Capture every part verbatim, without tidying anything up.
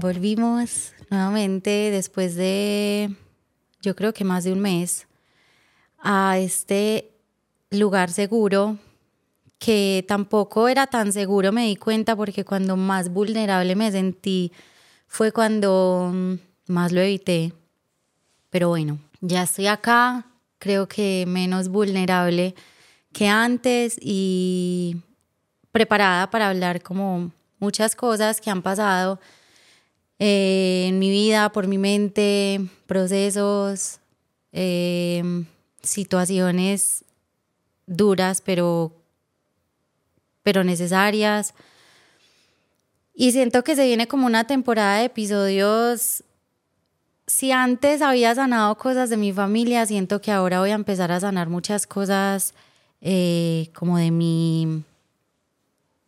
Volvimos nuevamente después de, yo creo que más de un mes, a este lugar seguro que tampoco era tan seguro, me di cuenta, porque cuando más vulnerable me sentí fue cuando más lo evité. Pero bueno, ya estoy acá, creo que menos vulnerable que antes y preparada para hablar como muchas cosas que han pasado Eh, en mi vida, por mi mente, procesos, eh, situaciones duras pero, pero necesarias. Y siento que se viene como una temporada de episodios. Si antes había sanado cosas de mi familia, siento que ahora voy a empezar a sanar muchas cosas eh, como de mi,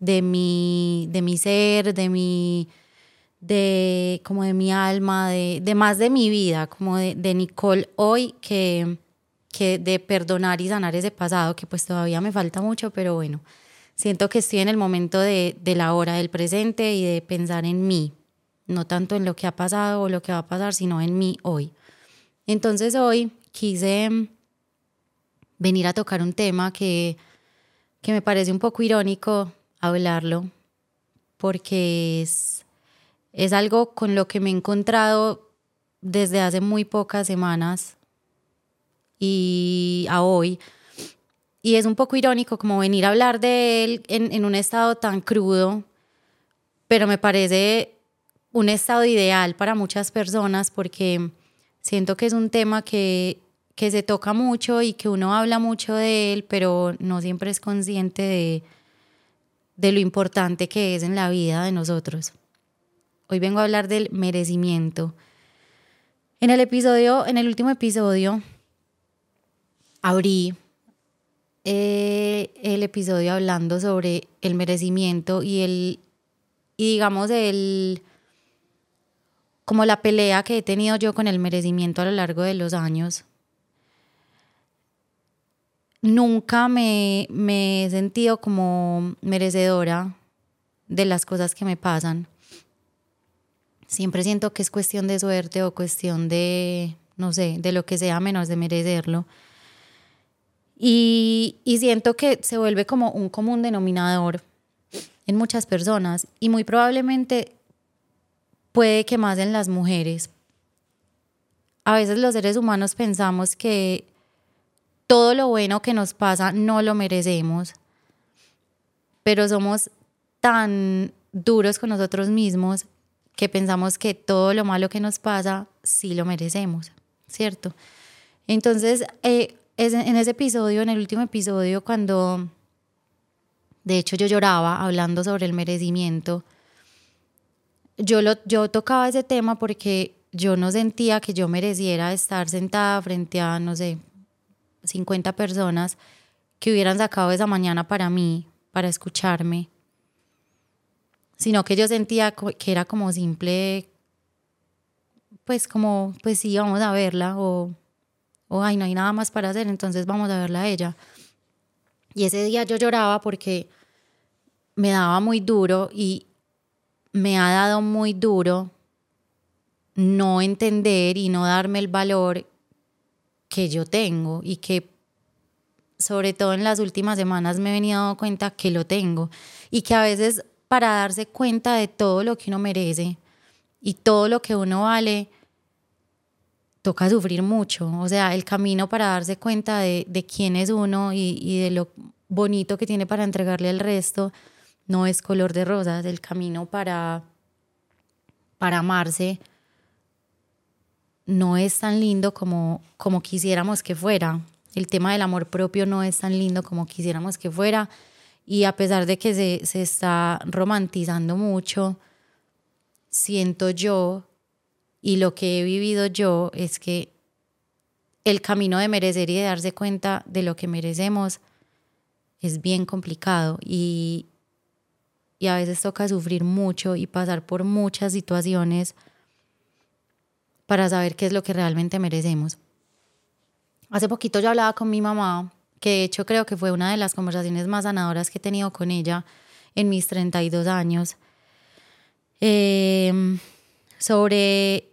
de mi, de mi ser, de mi... de como de mi alma, de, de más de mi vida, como de, de Nicole hoy, que, que de perdonar y sanar ese pasado, que pues todavía me falta mucho, pero bueno, siento que estoy en el momento de, de la hora, del presente y de pensar en mí, no tanto en lo que ha pasado o lo que va a pasar, sino en mí hoy. Entonces hoy quise venir a tocar un tema que, que me parece un poco irónico hablarlo, porque es... Es algo con lo que me he encontrado desde hace muy pocas semanas y a hoy. Y es un poco irónico como venir a hablar de él en, en un estado tan crudo, pero me parece un estado ideal para muchas personas porque siento que es un tema que, que se toca mucho y que uno habla mucho de él, pero no siempre es consciente de, de lo importante que es en la vida de nosotros. Hoy vengo a hablar del merecimiento. En el episodio, en el último episodio, abrí eh, el episodio hablando sobre el merecimiento y el, y digamos el, como la pelea que he tenido yo con el merecimiento a lo largo de los años. Nunca me, me he sentido como merecedora de las cosas que me pasan. Siempre siento que es cuestión de suerte o cuestión de, no sé, de lo que sea menos de merecerlo. Y, y siento que se vuelve como un común denominador en muchas personas y muy probablemente puede que más en las mujeres. A veces los seres humanos pensamos que todo lo bueno que nos pasa no lo merecemos, pero somos tan duros con nosotros mismos que pensamos que todo lo malo que nos pasa sí lo merecemos, ¿cierto? Entonces, eh, en ese episodio, en el último episodio, cuando de hecho yo lloraba hablando sobre el merecimiento, yo, lo, yo tocaba ese tema porque yo no sentía que yo mereciera estar sentada frente a, no sé, cincuenta personas que hubieran sacado esa mañana para mí, para escucharme, sino que yo sentía que era como simple, pues como, pues sí, vamos a verla, o, o ay, no hay nada más para hacer, entonces vamos a verla a ella. Y ese día yo lloraba porque me daba muy duro y me ha dado muy duro no entender y no darme el valor que yo tengo y que sobre todo en las últimas semanas me he venido dando cuenta que lo tengo y que a veces... para darse cuenta de todo lo que uno merece y todo lo que uno vale, toca sufrir mucho. O sea, el camino para darse cuenta de, de quién es uno y, y de lo bonito que tiene para entregarle al resto no es color de rosas. El camino para, para amarse no es tan lindo como, como quisiéramos que fuera. El tema del amor propio no es tan lindo como quisiéramos que fuera. Y a pesar de que se, se está romantizando mucho, siento yo, y lo que he vivido yo, es que el camino de merecer y de darse cuenta de lo que merecemos es bien complicado y, y a veces toca sufrir mucho y pasar por muchas situaciones para saber qué es lo que realmente merecemos. Hace poquito yo hablaba con mi mamá, que de hecho creo que fue una de las conversaciones más sanadoras que he tenido con ella en mis treinta y dos años, eh, sobre...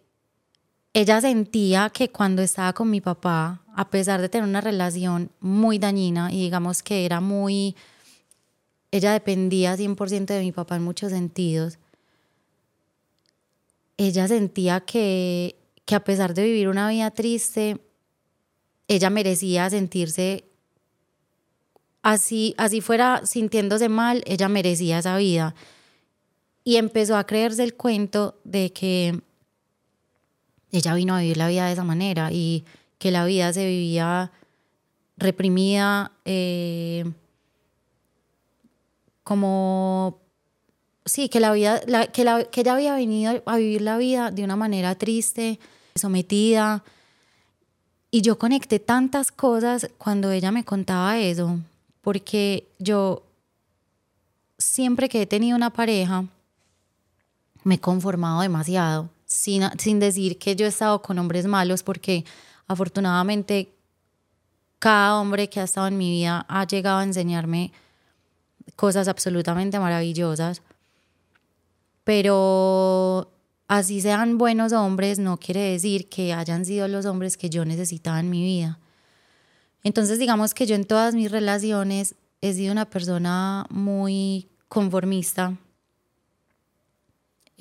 Ella sentía que cuando estaba con mi papá, a pesar de tener una relación muy dañina y digamos que era muy... Ella dependía cien por ciento de mi papá en muchos sentidos. Ella sentía que, que a pesar de vivir una vida triste, ella merecía sentirse... Así, así fuera sintiéndose mal, ella merecía esa vida. Y empezó a creerse el cuento de que... Ella vino a vivir la vida de esa manera y que la vida se vivía reprimida, eh, como... Sí, que, la vida, la, que, la, que ella había venido a vivir la vida de una manera triste, sometida. Y yo conecté tantas cosas cuando ella me contaba eso, porque yo siempre que he tenido una pareja me he conformado demasiado. Sin, sin decir que yo he estado con hombres malos, porque afortunadamente cada hombre que ha estado en mi vida ha llegado a enseñarme cosas absolutamente maravillosas. Pero así sean buenos hombres, no quiere decir que hayan sido los hombres que yo necesitaba en mi vida. Entonces digamos que yo en todas mis relaciones he sido una persona muy conformista.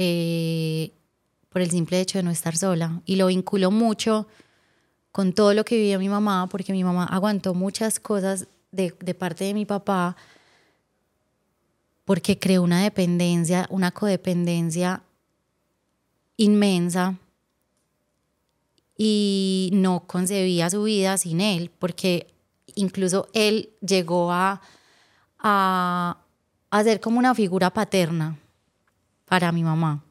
Eh... por el simple hecho de no estar sola. Y lo vinculo mucho con todo lo que vivía mi mamá, porque mi mamá aguantó muchas cosas de, de parte de mi papá, porque creó una dependencia, una codependencia inmensa, y no concebía su vida sin él, porque incluso él llegó a, a, a ser como una figura paterna para mi mamá.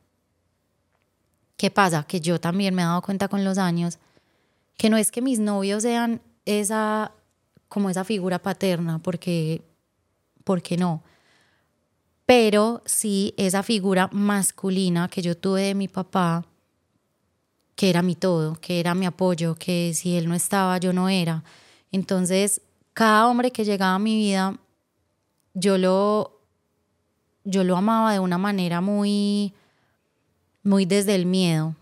¿Qué pasa? Que yo también me he dado cuenta con los años que no es que mis novios sean esa, como esa figura paterna, porque, porque no. Pero sí esa figura masculina que yo tuve de mi papá, que era mi todo, que era mi apoyo, que si él no estaba, yo no era. Entonces, cada hombre que llegaba a mi vida, yo lo, yo lo amaba de una manera muy... muy desde el miedo.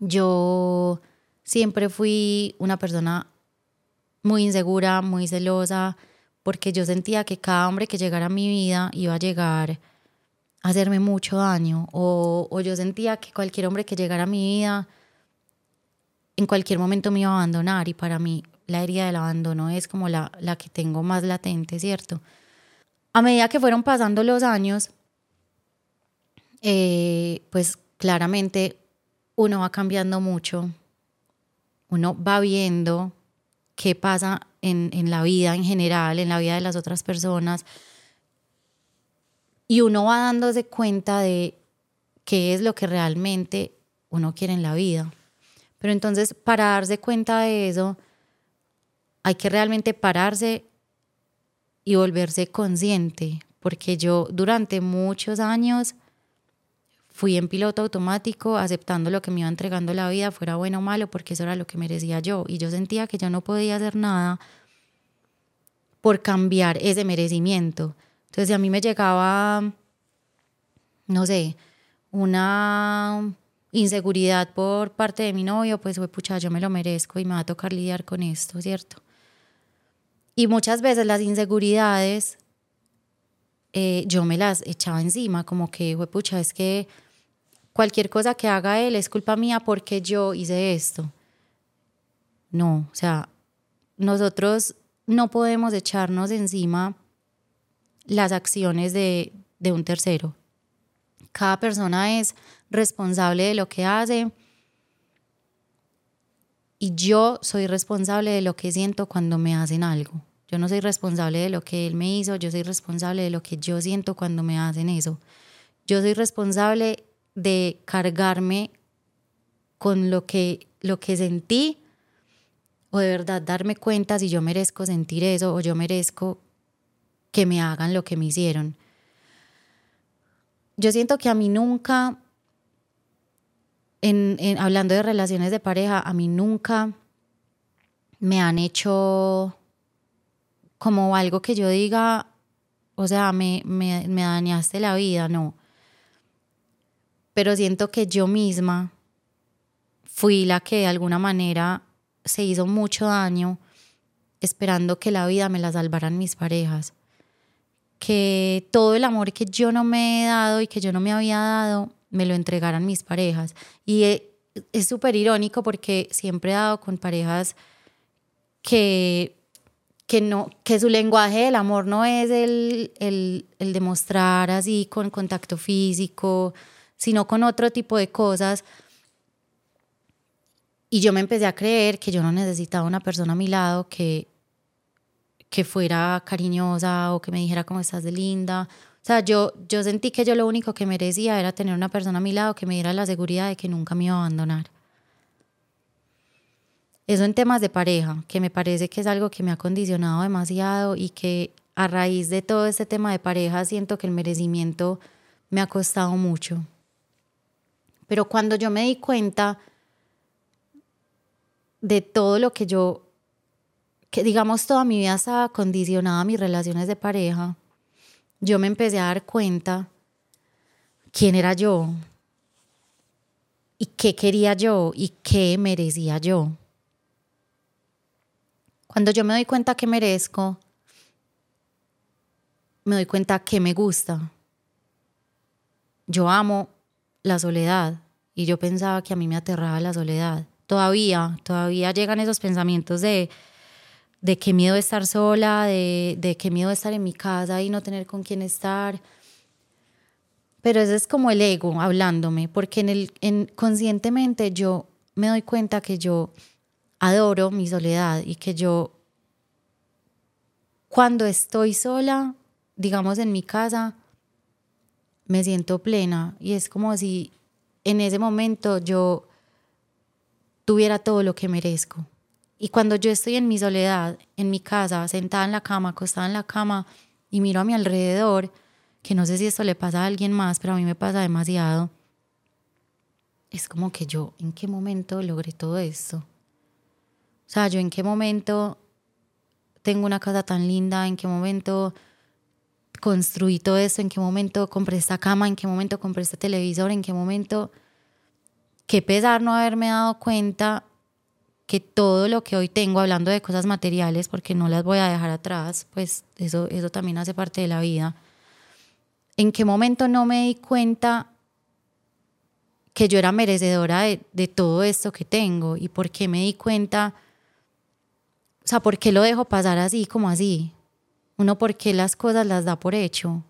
Yo siempre fui una persona muy insegura, muy celosa, porque yo sentía que cada hombre que llegara a mi vida iba a llegar a hacerme mucho daño, o, o yo sentía que cualquier hombre que llegara a mi vida en cualquier momento me iba a abandonar, y para mí la herida del abandono es como la, la que tengo más latente, ¿cierto? A medida que fueron pasando los años, Eh, pues claramente uno va cambiando mucho, uno va viendo qué pasa en, en la vida en general, en la vida de las otras personas, y uno va dándose cuenta de qué es lo que realmente uno quiere en la vida. Pero entonces, para darse cuenta de eso, hay que realmente pararse y volverse consciente, porque yo durante muchos años fui en piloto automático, aceptando lo que me iba entregando la vida, fuera bueno o malo, porque eso era lo que merecía yo. Y yo sentía que yo no podía hacer nada por cambiar ese merecimiento. Entonces, si a mí me llegaba, no sé, una inseguridad por parte de mi novio, pues, pues pucha, yo me lo merezco y me va a tocar lidiar con esto, ¿cierto? Y muchas veces las inseguridades eh, yo me las echaba encima, como que, pues pucha, es que cualquier cosa que haga él es culpa mía porque yo hice esto. No, o sea, nosotros no podemos echarnos encima las acciones de, de un tercero. Cada persona es responsable de lo que hace, y yo soy responsable de lo que siento cuando me hacen algo. Yo no soy responsable de lo que él me hizo, yo soy responsable de lo que yo siento cuando me hacen eso. Yo soy responsable de cargarme con lo que, lo que sentí, o de verdad darme cuenta si yo merezco sentir eso o yo merezco que me hagan lo que me hicieron. Yo siento que a mí nunca, en, en, hablando de relaciones de pareja, a mí nunca me han hecho como algo que yo diga, o sea, me, me, me dañaste la vida, no. pero siento que yo misma fui la que de alguna manera se hizo mucho daño esperando que la vida me la salvaran mis parejas, que todo el amor que yo no me he dado y que yo no me había dado me lo entregaran mis parejas. Y es súper irónico porque siempre he dado con parejas que, que, no, que su lenguaje del amor no es el, el, el demostrar así con contacto físico, sino con otro tipo de cosas. Y yo me empecé a creer que yo no necesitaba una persona a mi lado que, que fuera cariñosa o que me dijera cómo estás de linda. O sea, yo, yo sentí que yo lo único que merecía era tener una persona a mi lado que me diera la seguridad de que nunca me iba a abandonar. Eso en temas de pareja, que me parece que es algo que me ha condicionado demasiado y que a raíz de todo este tema de pareja siento que el merecimiento me ha costado mucho. Pero cuando yo me di cuenta de todo lo que yo, que digamos toda mi vida estaba condicionada a mis relaciones de pareja, yo me empecé a dar cuenta quién era yo y qué quería yo y qué merecía yo. Cuando yo me doy cuenta que merezco, me doy cuenta que me gusta. Yo amo la soledad y yo pensaba que a mí me aterraba la soledad. Todavía, todavía llegan esos pensamientos de, de qué miedo estar sola, de, de qué miedo estar en mi casa y no tener con quién estar. Pero ese es como el ego hablándome, porque en el, en, conscientemente yo me doy cuenta que yo adoro mi soledad y que yo, cuando estoy sola, digamos en mi casa, me siento plena. Y es como si en ese momento yo tuviera todo lo que merezco. Y cuando yo estoy en mi soledad, en mi casa, sentada en la cama, acostada en la cama y miro a mi alrededor, que no sé si esto le pasa a alguien más, pero a mí me pasa demasiado, es como que yo, ¿en qué momento logré todo esto? O sea, yo ¿en qué momento tengo una casa tan linda? ¿En qué momento construí todo esto? ¿En qué momento compré esta cama? ¿En qué momento compré este televisor? ¿En qué momento...? Qué pesar no haberme dado cuenta que todo lo que hoy tengo, hablando de cosas materiales, porque no las voy a dejar atrás, pues eso, eso también hace parte de la vida. ¿En qué momento no me di cuenta que yo era merecedora de, de todo esto que tengo? ¿Y por qué me di cuenta? O sea, ¿por qué lo dejo pasar así como así? Uno, ¿por qué las cosas las da por hecho?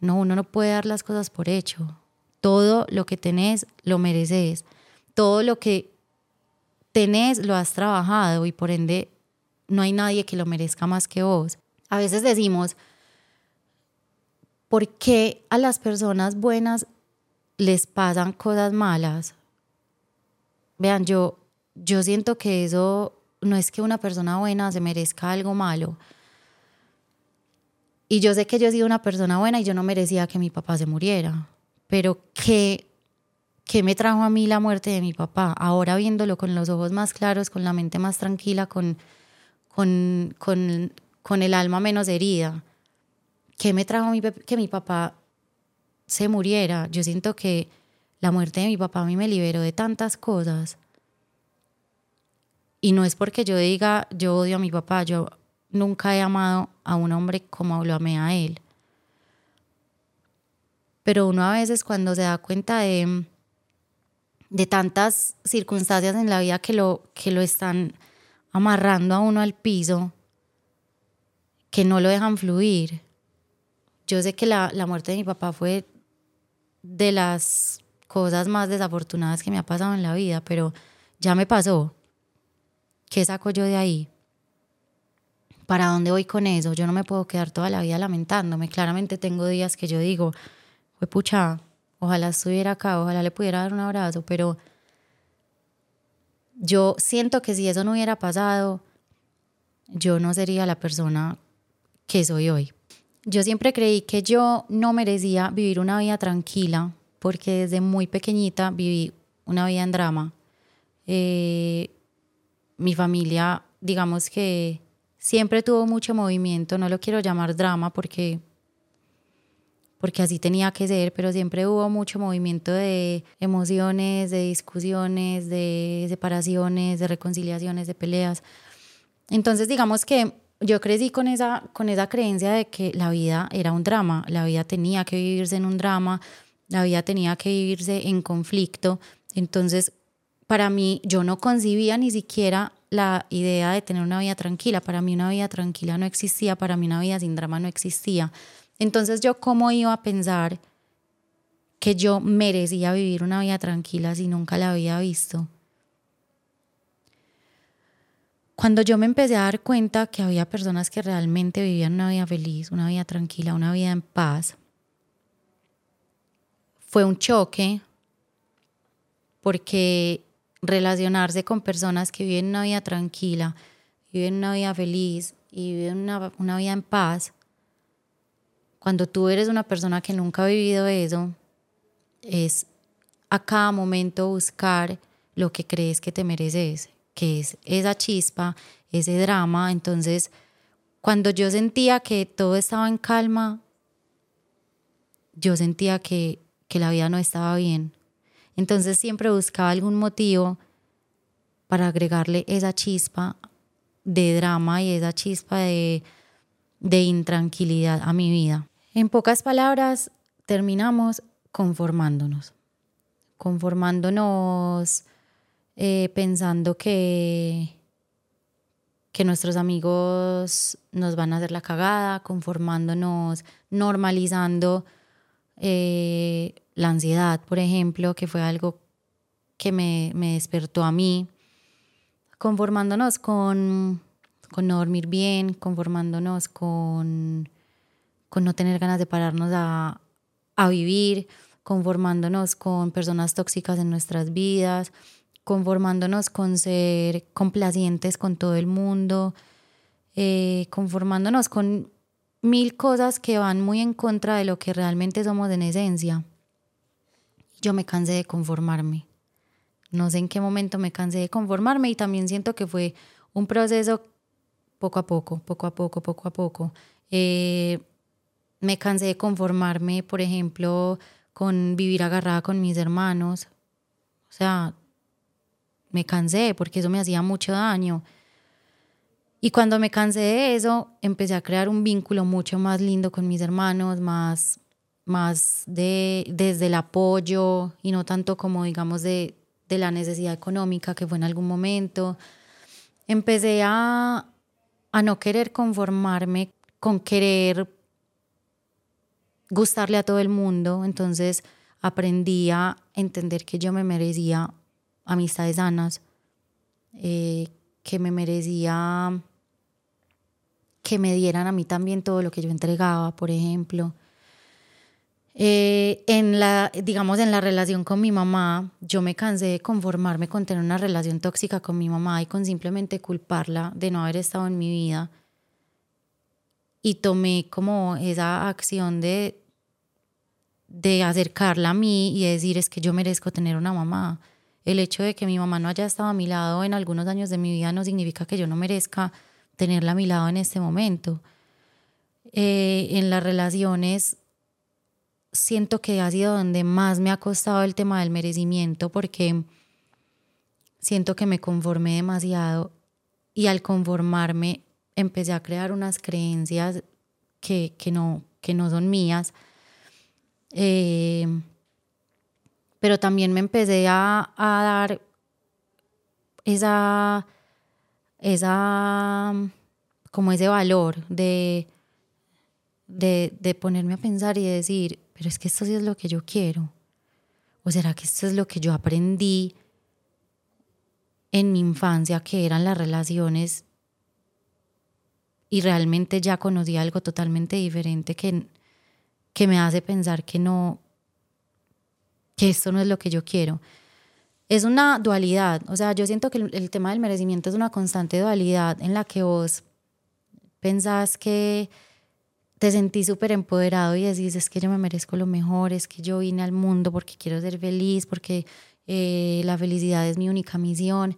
No, uno no puede dar las cosas por hecho. Todo lo que tenés lo mereces, todo lo que tenés lo has trabajado y por ende no hay nadie que lo merezca más que vos. A veces decimos, ¿por qué a las personas buenas les pasan cosas malas? Vean, yo, yo siento que eso no es que una persona buena se merezca algo malo. Y yo sé que yo he sido una persona buena y yo no merecía que mi papá se muriera. Pero ¿qué, ¿qué me trajo a mí la muerte de mi papá? Ahora viéndolo con los ojos más claros, con la mente más tranquila, con, con, con, con el alma menos herida. ¿Qué me trajo a mí que mi papá se muriera? Yo siento que la muerte de mi papá a mí me liberó de tantas cosas. Y no es porque yo diga, yo odio a mi papá, yo nunca he amado a un hombre como lo amé a él. Pero uno a veces cuando se da cuenta de, de tantas circunstancias en la vida que lo, que lo están amarrando a uno al piso, que no lo dejan fluir. Yo sé que la, la muerte de mi papá fue de las cosas más desafortunadas que me ha pasado en la vida, pero ya me pasó. ¿Qué saco yo de ahí? ¿Para dónde voy con eso? Yo no me puedo quedar toda la vida lamentándome. Claramente tengo días que yo digo... pucha, ojalá estuviera acá, ojalá le pudiera dar un abrazo, pero yo siento que si eso no hubiera pasado, yo no sería la persona que soy hoy. Yo siempre creí que yo no merecía vivir una vida tranquila, porque desde muy pequeñita viví una vida en drama. Eh, mi familia, digamos que siempre tuvo mucho movimiento, no lo quiero llamar drama porque... porque así tenía que ser, pero siempre hubo mucho movimiento de emociones, de discusiones, de separaciones, de reconciliaciones, de peleas. Entonces, digamos que yo crecí con esa, con esa creencia de que la vida era un drama, la vida tenía que vivirse en un drama, la vida tenía que vivirse en conflicto. Entonces, para mí, yo no concibía ni siquiera la idea de tener una vida tranquila. Para mí una vida tranquila no existía, para mí una vida sin drama no existía. Entonces, ¿yo cómo iba a pensar que yo merecía vivir una vida tranquila si nunca la había visto? Cuando yo me empecé a dar cuenta que había personas que realmente vivían una vida feliz, una vida tranquila, una vida en paz, fue un choque, porque relacionarse con personas que viven una vida tranquila, viven una vida feliz y viven una, una vida en paz, cuando tú eres una persona que nunca ha vivido eso, es a cada momento buscar lo que crees que te mereces, que es esa chispa, ese drama. Entonces, cuando yo sentía que todo estaba en calma, yo sentía que, que la vida no estaba bien. Entonces siempre buscaba algún motivo para agregarle esa chispa de drama y esa chispa de, de intranquilidad a mi vida. En pocas palabras, terminamos conformándonos, conformándonos eh, pensando que, que nuestros amigos nos van a hacer la cagada, conformándonos, normalizando eh, la ansiedad, por ejemplo, que fue algo que me, me despertó a mí, conformándonos con, con no dormir bien, conformándonos con, con no tener ganas de pararnos a, a vivir, conformándonos con personas tóxicas en nuestras vidas, conformándonos con ser complacientes con todo el mundo, eh, conformándonos con mil cosas que van muy en contra de lo que realmente somos en esencia. Yo me cansé de conformarme. No sé en qué momento me cansé de conformarme, y también siento que fue un proceso poco a poco, poco a poco, poco a poco. Eh, me cansé de conformarme, por ejemplo, con vivir agarrada con mis hermanos. O sea, me cansé porque eso me hacía mucho daño. Y cuando me cansé de eso, empecé a crear un vínculo mucho más lindo con mis hermanos, más... más de, desde el apoyo y no tanto como, digamos, de, de la necesidad económica que fue en algún momento. Empecé a, a no querer conformarme con querer gustarle a todo el mundo. Entonces aprendí a entender que yo me merecía amistades sanas, eh, que me merecía que me dieran a mí también todo lo que yo entregaba, por ejemplo. Eh, en la, digamos, en la relación con mi mamá, yo me cansé de conformarme con tener una relación tóxica con mi mamá y con simplemente culparla de no haber estado en mi vida, y tomé como esa acción de, de acercarla a mí y decir: es que yo merezco tener una mamá. El hecho de que mi mamá no haya estado a mi lado en algunos años de mi vida no significa que yo no merezca tenerla a mi lado en este momento. Eh, en las relaciones siento que ha sido donde más me ha costado el tema del merecimiento, porque siento que me conformé demasiado, y al conformarme empecé a crear unas creencias que, que, no, que no son mías. Eh, pero también me empecé a, a dar esa, esa, como ese valor de, de, de ponerme a pensar y decir: pero es que esto sí es lo que yo quiero, o será que esto es lo que yo aprendí en mi infancia, que eran las relaciones, y realmente ya conocí algo totalmente diferente que, que me hace pensar que no, que esto no es lo que yo quiero. Es una dualidad. O sea, yo siento que el, el tema del merecimiento es una constante dualidad en la que vos pensás que te sentís súper empoderado y decís: es que yo me merezco lo mejor, es que yo vine al mundo porque quiero ser feliz, porque eh, la felicidad es mi única misión.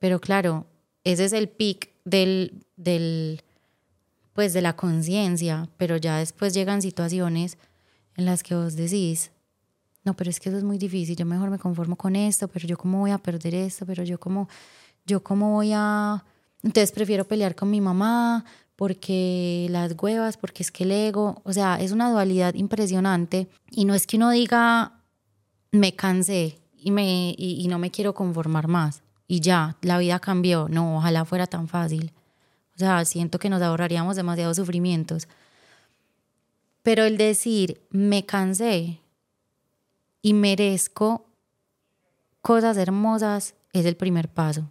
Pero claro, ese es el pic del, del, pues de la conciencia, pero ya después llegan situaciones en las que vos decís, no, pero es que eso es muy difícil, yo mejor me conformo con esto, pero yo cómo voy a perder esto, pero yo cómo, yo cómo voy a... Entonces prefiero pelear con mi mamá porque las huevas, porque es que el ego, o sea, es una dualidad impresionante y no es que uno diga me cansé y, me, y, y no me quiero conformar más y ya, la vida cambió, no, ojalá fuera tan fácil, o sea, siento que nos ahorraríamos demasiados sufrimientos, pero el decir me cansé y merezco cosas hermosas es el primer paso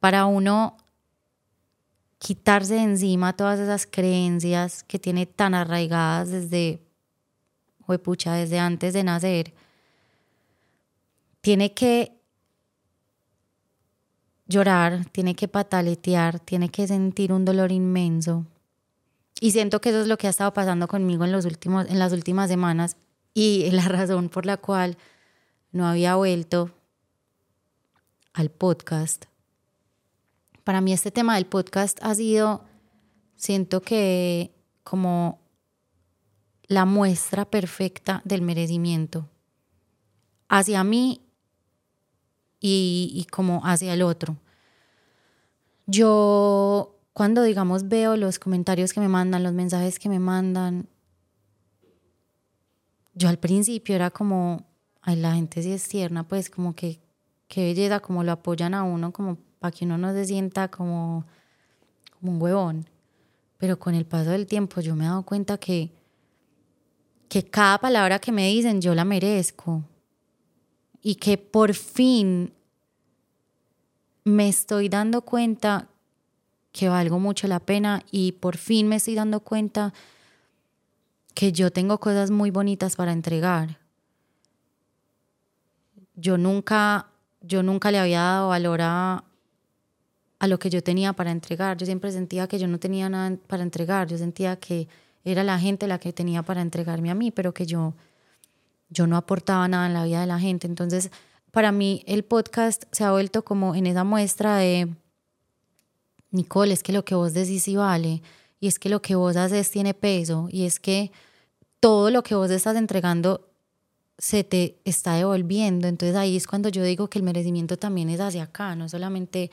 para uno quitarse de encima todas esas creencias que tiene tan arraigadas desde, juepucha, desde antes de nacer. Tiene que llorar, tiene que pataletear, tiene que sentir un dolor inmenso. Y siento que eso es lo que ha estado pasando conmigo en, los últimos, en las últimas semanas y la razón por la cual no había vuelto al podcast. Para mí este tema del podcast ha sido, siento que como la muestra perfecta del merecimiento hacia mí y, y como hacia el otro. Yo cuando, digamos, veo los comentarios que me mandan, los mensajes que me mandan, yo al principio era como, ay, la gente sí es tierna, pues como que qué belleza, como lo apoyan a uno, como para que uno no se sienta como, como un huevón. Pero con el paso del tiempo yo me he dado cuenta que, que cada palabra que me dicen yo la merezco y que por fin me estoy dando cuenta que valgo mucho la pena y por fin me estoy dando cuenta que yo tengo cosas muy bonitas para entregar. Yo nunca, yo nunca le había dado valor a a lo que yo tenía para entregar. Yo siempre sentía que yo no tenía nada para entregar. Yo sentía que era la gente la que tenía para entregarme a mí, pero que yo, yo no aportaba nada en la vida de la gente. Entonces, para mí el podcast se ha vuelto como en esa muestra de, Nicole, es que lo que vos decís sí vale, y es que lo que vos haces tiene peso, y es que todo lo que vos estás entregando se te está devolviendo. Entonces ahí es cuando yo digo que el merecimiento también es hacia acá, no solamente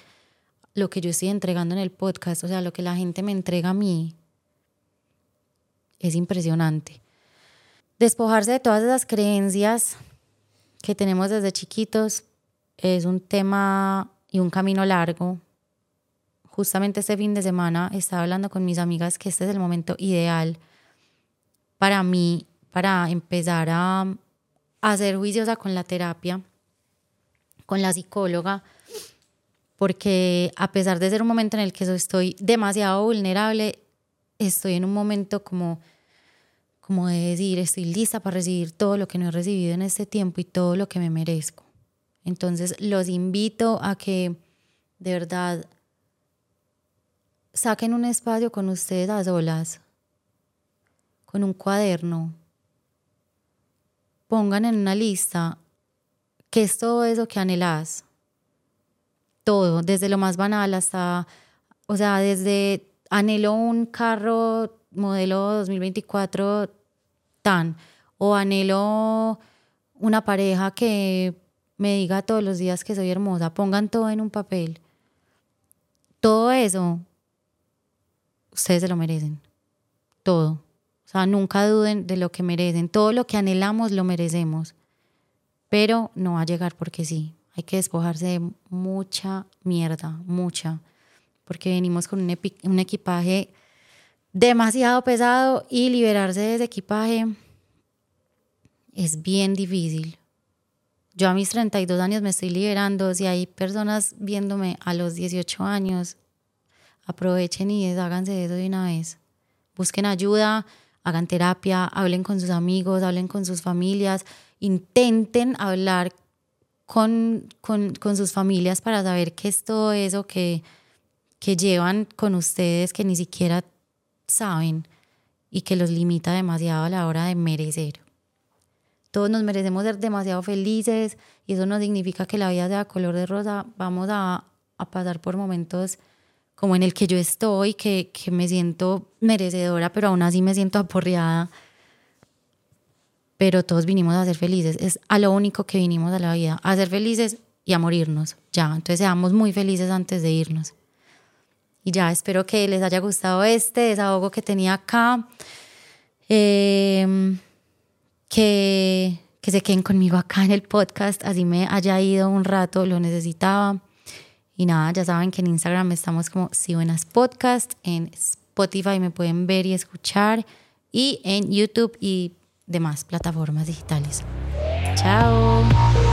lo que yo estoy entregando en el podcast, o sea, lo que la gente me entrega a mí, es impresionante. Despojarse de todas esas creencias que tenemos desde chiquitos es un tema y un camino largo. Justamente este fin de semana estaba hablando con mis amigas que este es el momento ideal para mí, para empezar a, a ser juiciosa con la terapia, con la psicóloga, porque a pesar de ser un momento en el que estoy demasiado vulnerable, estoy en un momento como, como de decir, estoy lista para recibir todo lo que no he recibido en este tiempo y todo lo que me merezco. Entonces los invito a que de verdad saquen un espacio con ustedes a solas, con un cuaderno, pongan en una lista qué es todo eso que anhelás. Todo, desde lo más banal hasta, o sea, desde anhelo un carro modelo dos mil veinticuatro tan, o anhelo una pareja que me diga todos los días que soy hermosa, pongan todo en un papel. Todo eso, ustedes se lo merecen, todo. O sea, nunca duden de lo que merecen, todo lo que anhelamos lo merecemos, pero no va a llegar porque sí. Hay que despojarse de mucha mierda, mucha, porque venimos con un, epi- un equipaje demasiado pesado y liberarse de ese equipaje es bien difícil. Yo a mis treinta y dos años me estoy liberando, si hay personas viéndome a los dieciocho años, aprovechen y desháganse de eso de una vez. Busquen ayuda, hagan terapia, hablen con sus amigos, hablen con sus familias, intenten hablar Con, con, con sus familias para saber qué es todo eso que, que llevan con ustedes que ni siquiera saben y que los limita demasiado a la hora de merecer. Todos nos merecemos ser demasiado felices y eso no significa que la vida sea color de rosa. Vamos a, a pasar por momentos como en el que yo estoy, que, que me siento merecedora, pero aún así me siento aporreada. Pero todos vinimos a ser felices, es a lo único que vinimos a la vida, a ser felices y a morirnos, ya. Entonces seamos muy felices antes de irnos. Y ya, espero que les haya gustado este desahogo que tenía acá. Eh, que, que se queden conmigo acá en el podcast, así me haya ido un rato, lo necesitaba. Y nada, ya saben que en Instagram estamos como sibuenaspodcast, en Spotify me pueden ver y escuchar, y en YouTube y demás plataformas digitales. Chao.